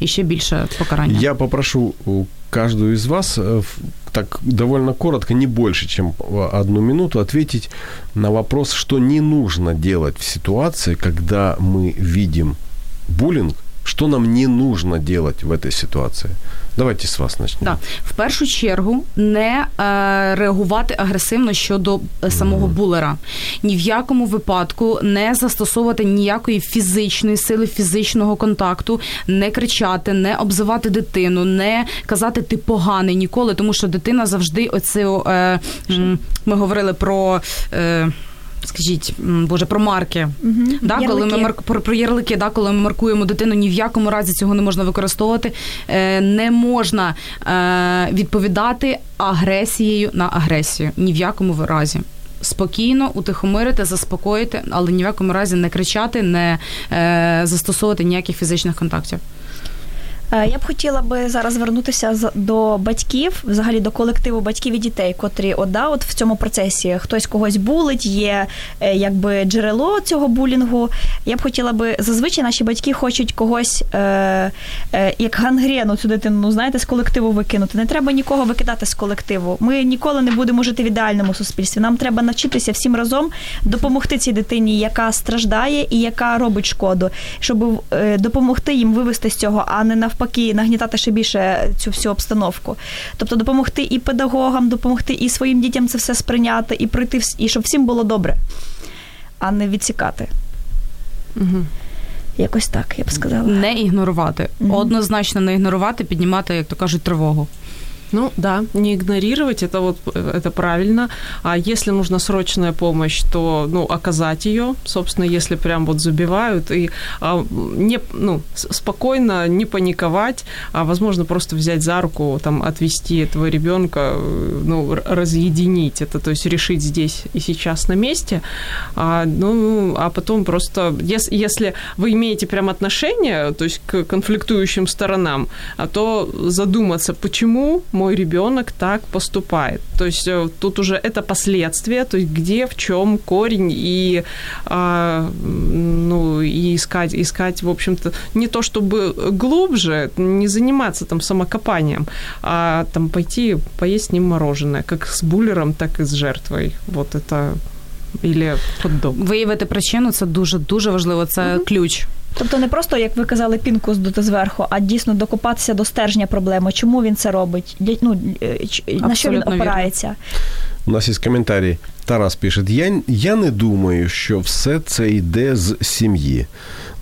і ще більше покарання. Я попрошу каждую из вас так довольно коротко, не больше, чем 1 минуту, ответить на вопрос, что не нужно делать в ситуации, когда мы видим буллинг, что нам не нужно делать в этой ситуации. Давайте з вас почнемо. Да. В першу чергу не реагувати агресивно щодо самого булера. Ні в якому випадку не застосовувати ніякої фізичної сили, фізичного контакту, не кричати, не обзивати дитину, не казати «ти поганий» ніколи, тому що дитина завжди оце... ми говорили про... скажіть, Боже, про марки. Да, коли ми про ярлики, да, коли ми маркуємо дитину, ні в якому разі цього не можна використовувати. Не можна відповідати агресією на агресію. Ні в якому разі. Спокійно утихомирити, заспокоїти, але ні в якому разі не кричати, не застосовувати ніяких фізичних контактів. Я б хотіла би зараз звернутися до батьків, взагалі до колективу батьків і дітей, котрі от в цьому процесі хтось когось булить, є якби джерело цього булінгу. Я б хотіла би, зазвичай наші батьки хочуть когось, як гангрену цю дитину, знаєте, з колективу викинути. Не треба нікого викидати з колективу. Ми ніколи не будемо жити в ідеальному суспільстві. Нам треба навчитися всім разом допомогти цій дитині, яка страждає і яка робить шкоду, щоб допомогти їм вивести з цього, а не навпаки, нагнітати ще більше цю всю обстановку. Тобто допомогти і педагогам, допомогти і своїм дітям це все сприйняти, і прийти, і щоб всім було добре, а не відсікати. Угу. Якось так, я б сказала. Не ігнорувати. Угу. Однозначно не ігнорувати, піднімати, як то кажуть, тривогу. Ну да, не игнорировать, это вот это правильно. А если нужна срочная помощь, то, ну, оказать ее, собственно, если прям вот забивают, и не, ну, спокойно, не паниковать, а возможно просто взять за руку, там, отвести этого ребенка, ну, разъединить это, то есть решить здесь и сейчас на месте. А потом просто, если вы имеете прям отношение, то есть к конфликтующим сторонам, то задуматься, почему мой ребенок так поступает. То есть тут уже это последствия, то есть где, в чем корень, и, ну, и искать, в общем-то, не то чтобы глубже, не заниматься там самокопанием, а там пойти поесть с ним мороженое, как с буллером, так и с жертвой. Вот это или хот-дог. Виявити причину, це дуже-дуже важливо, це ключ. Тобто не просто, як ви казали, пінку здути зверху, а дійсно докопатися до стержня проблеми. Чому він це робить? Ну, на що він опирається? У нас є коментарі. Тарас пише, я не думаю, що все це йде з сім'ї.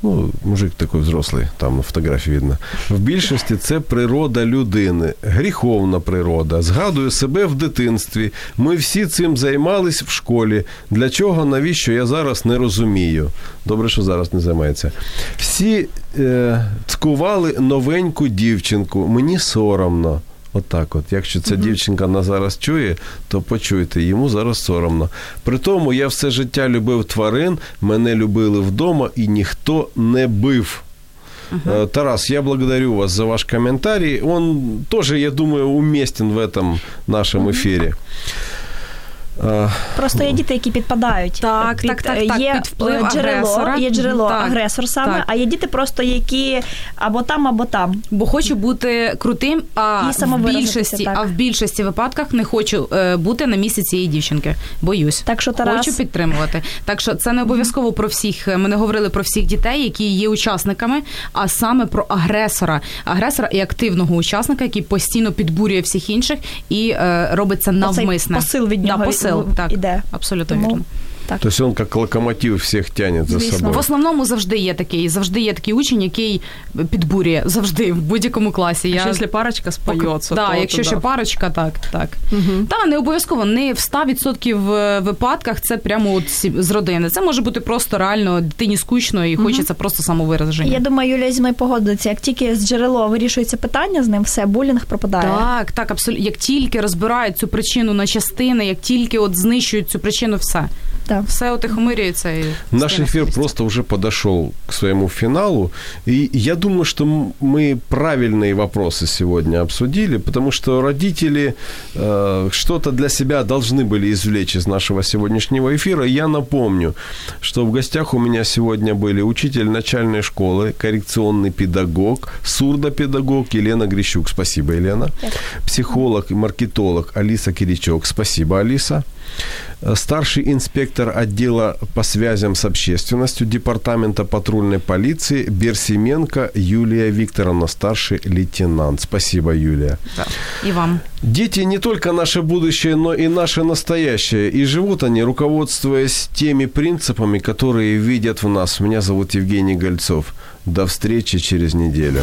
Ну, мужик такий взрослий, там на фотографії видно. В більшості це природа людини, гріховна природа. Згадую себе в дитинстві. Ми всі цим займались в школі. Для чого, навіщо, я зараз не розумію. Добре, що зараз не займається. Всі цькували новеньку дівчинку. Мені соромно. Отак от. Якщо ця дівчинка нас зараз чує, то почуйте, йому зараз соромно. При тому я все життя любив тварин, мене любили вдома і ніхто не бив. Uh-huh. Тарас, я благодарю вас за ваш комментарий. Он тоже, я думаю, уместен в этом нашем эфире. Просто є діти, які підпадають. Так. Є вплив агресора. Є джерело, агресор саме, так. А є діти просто, які або там. Бо хочу бути крутим, а в більшості випадках не хочу бути на місці цієї дівчинки. Боюсь. Так що, Тарас... Хочу підтримувати. Так що це не обов'язково про всіх. Ми не говорили про всіх дітей, які є учасниками, а саме про агресора. Агресора і активного учасника, який постійно підбурює всіх інших і робиться навмисне. Посил від нього. Іде. Абсолютно вірно. Так. Тобто він як локомотив всіх тягне за собою. В основному завжди є такий учень, який підбурює, завжди, в будь-якому класі. А якщо парочка споється, то якщо ще парочка, так. Угу. Та, не обов'язково, не в 100% випадках це прямо от з родини. Це може бути просто реально дитині скучно і хочеться просто самовираження. Я думаю, Юлія зі мною погодиться, як тільки з джерело вирішується питання з ним, все, булінг пропадає. Так, абсолютно. Як тільки розбирають цю причину на частини, як тільки от знищують цю причину, все. Да. Все отихомирюється. И наш эфир просто уже подошел к своему финалу. И я думаю, что мы правильные вопросы сегодня обсудили, потому что родители что-то для себя должны были извлечь из нашего сегодняшнего эфира. Я напомню, что в гостях у меня сегодня были учитель начальной школы, коррекционный педагог, сурдопедагог Елена Грищук. Спасибо, Елена. Психолог и маркетолог Алиса Киричок. Спасибо, Алиса. Старший инспектор отдела по связям с общественностью Департамента патрульной полиции Берсименко Юлия Викторовна, старший лейтенант. Спасибо, Юлия. Да. И вам. Дети не только наше будущее, но и наше настоящее. И живут они, руководствуясь теми принципами, которые видят в нас. Меня зовут Евгений Гольцов. До встречи через неделю.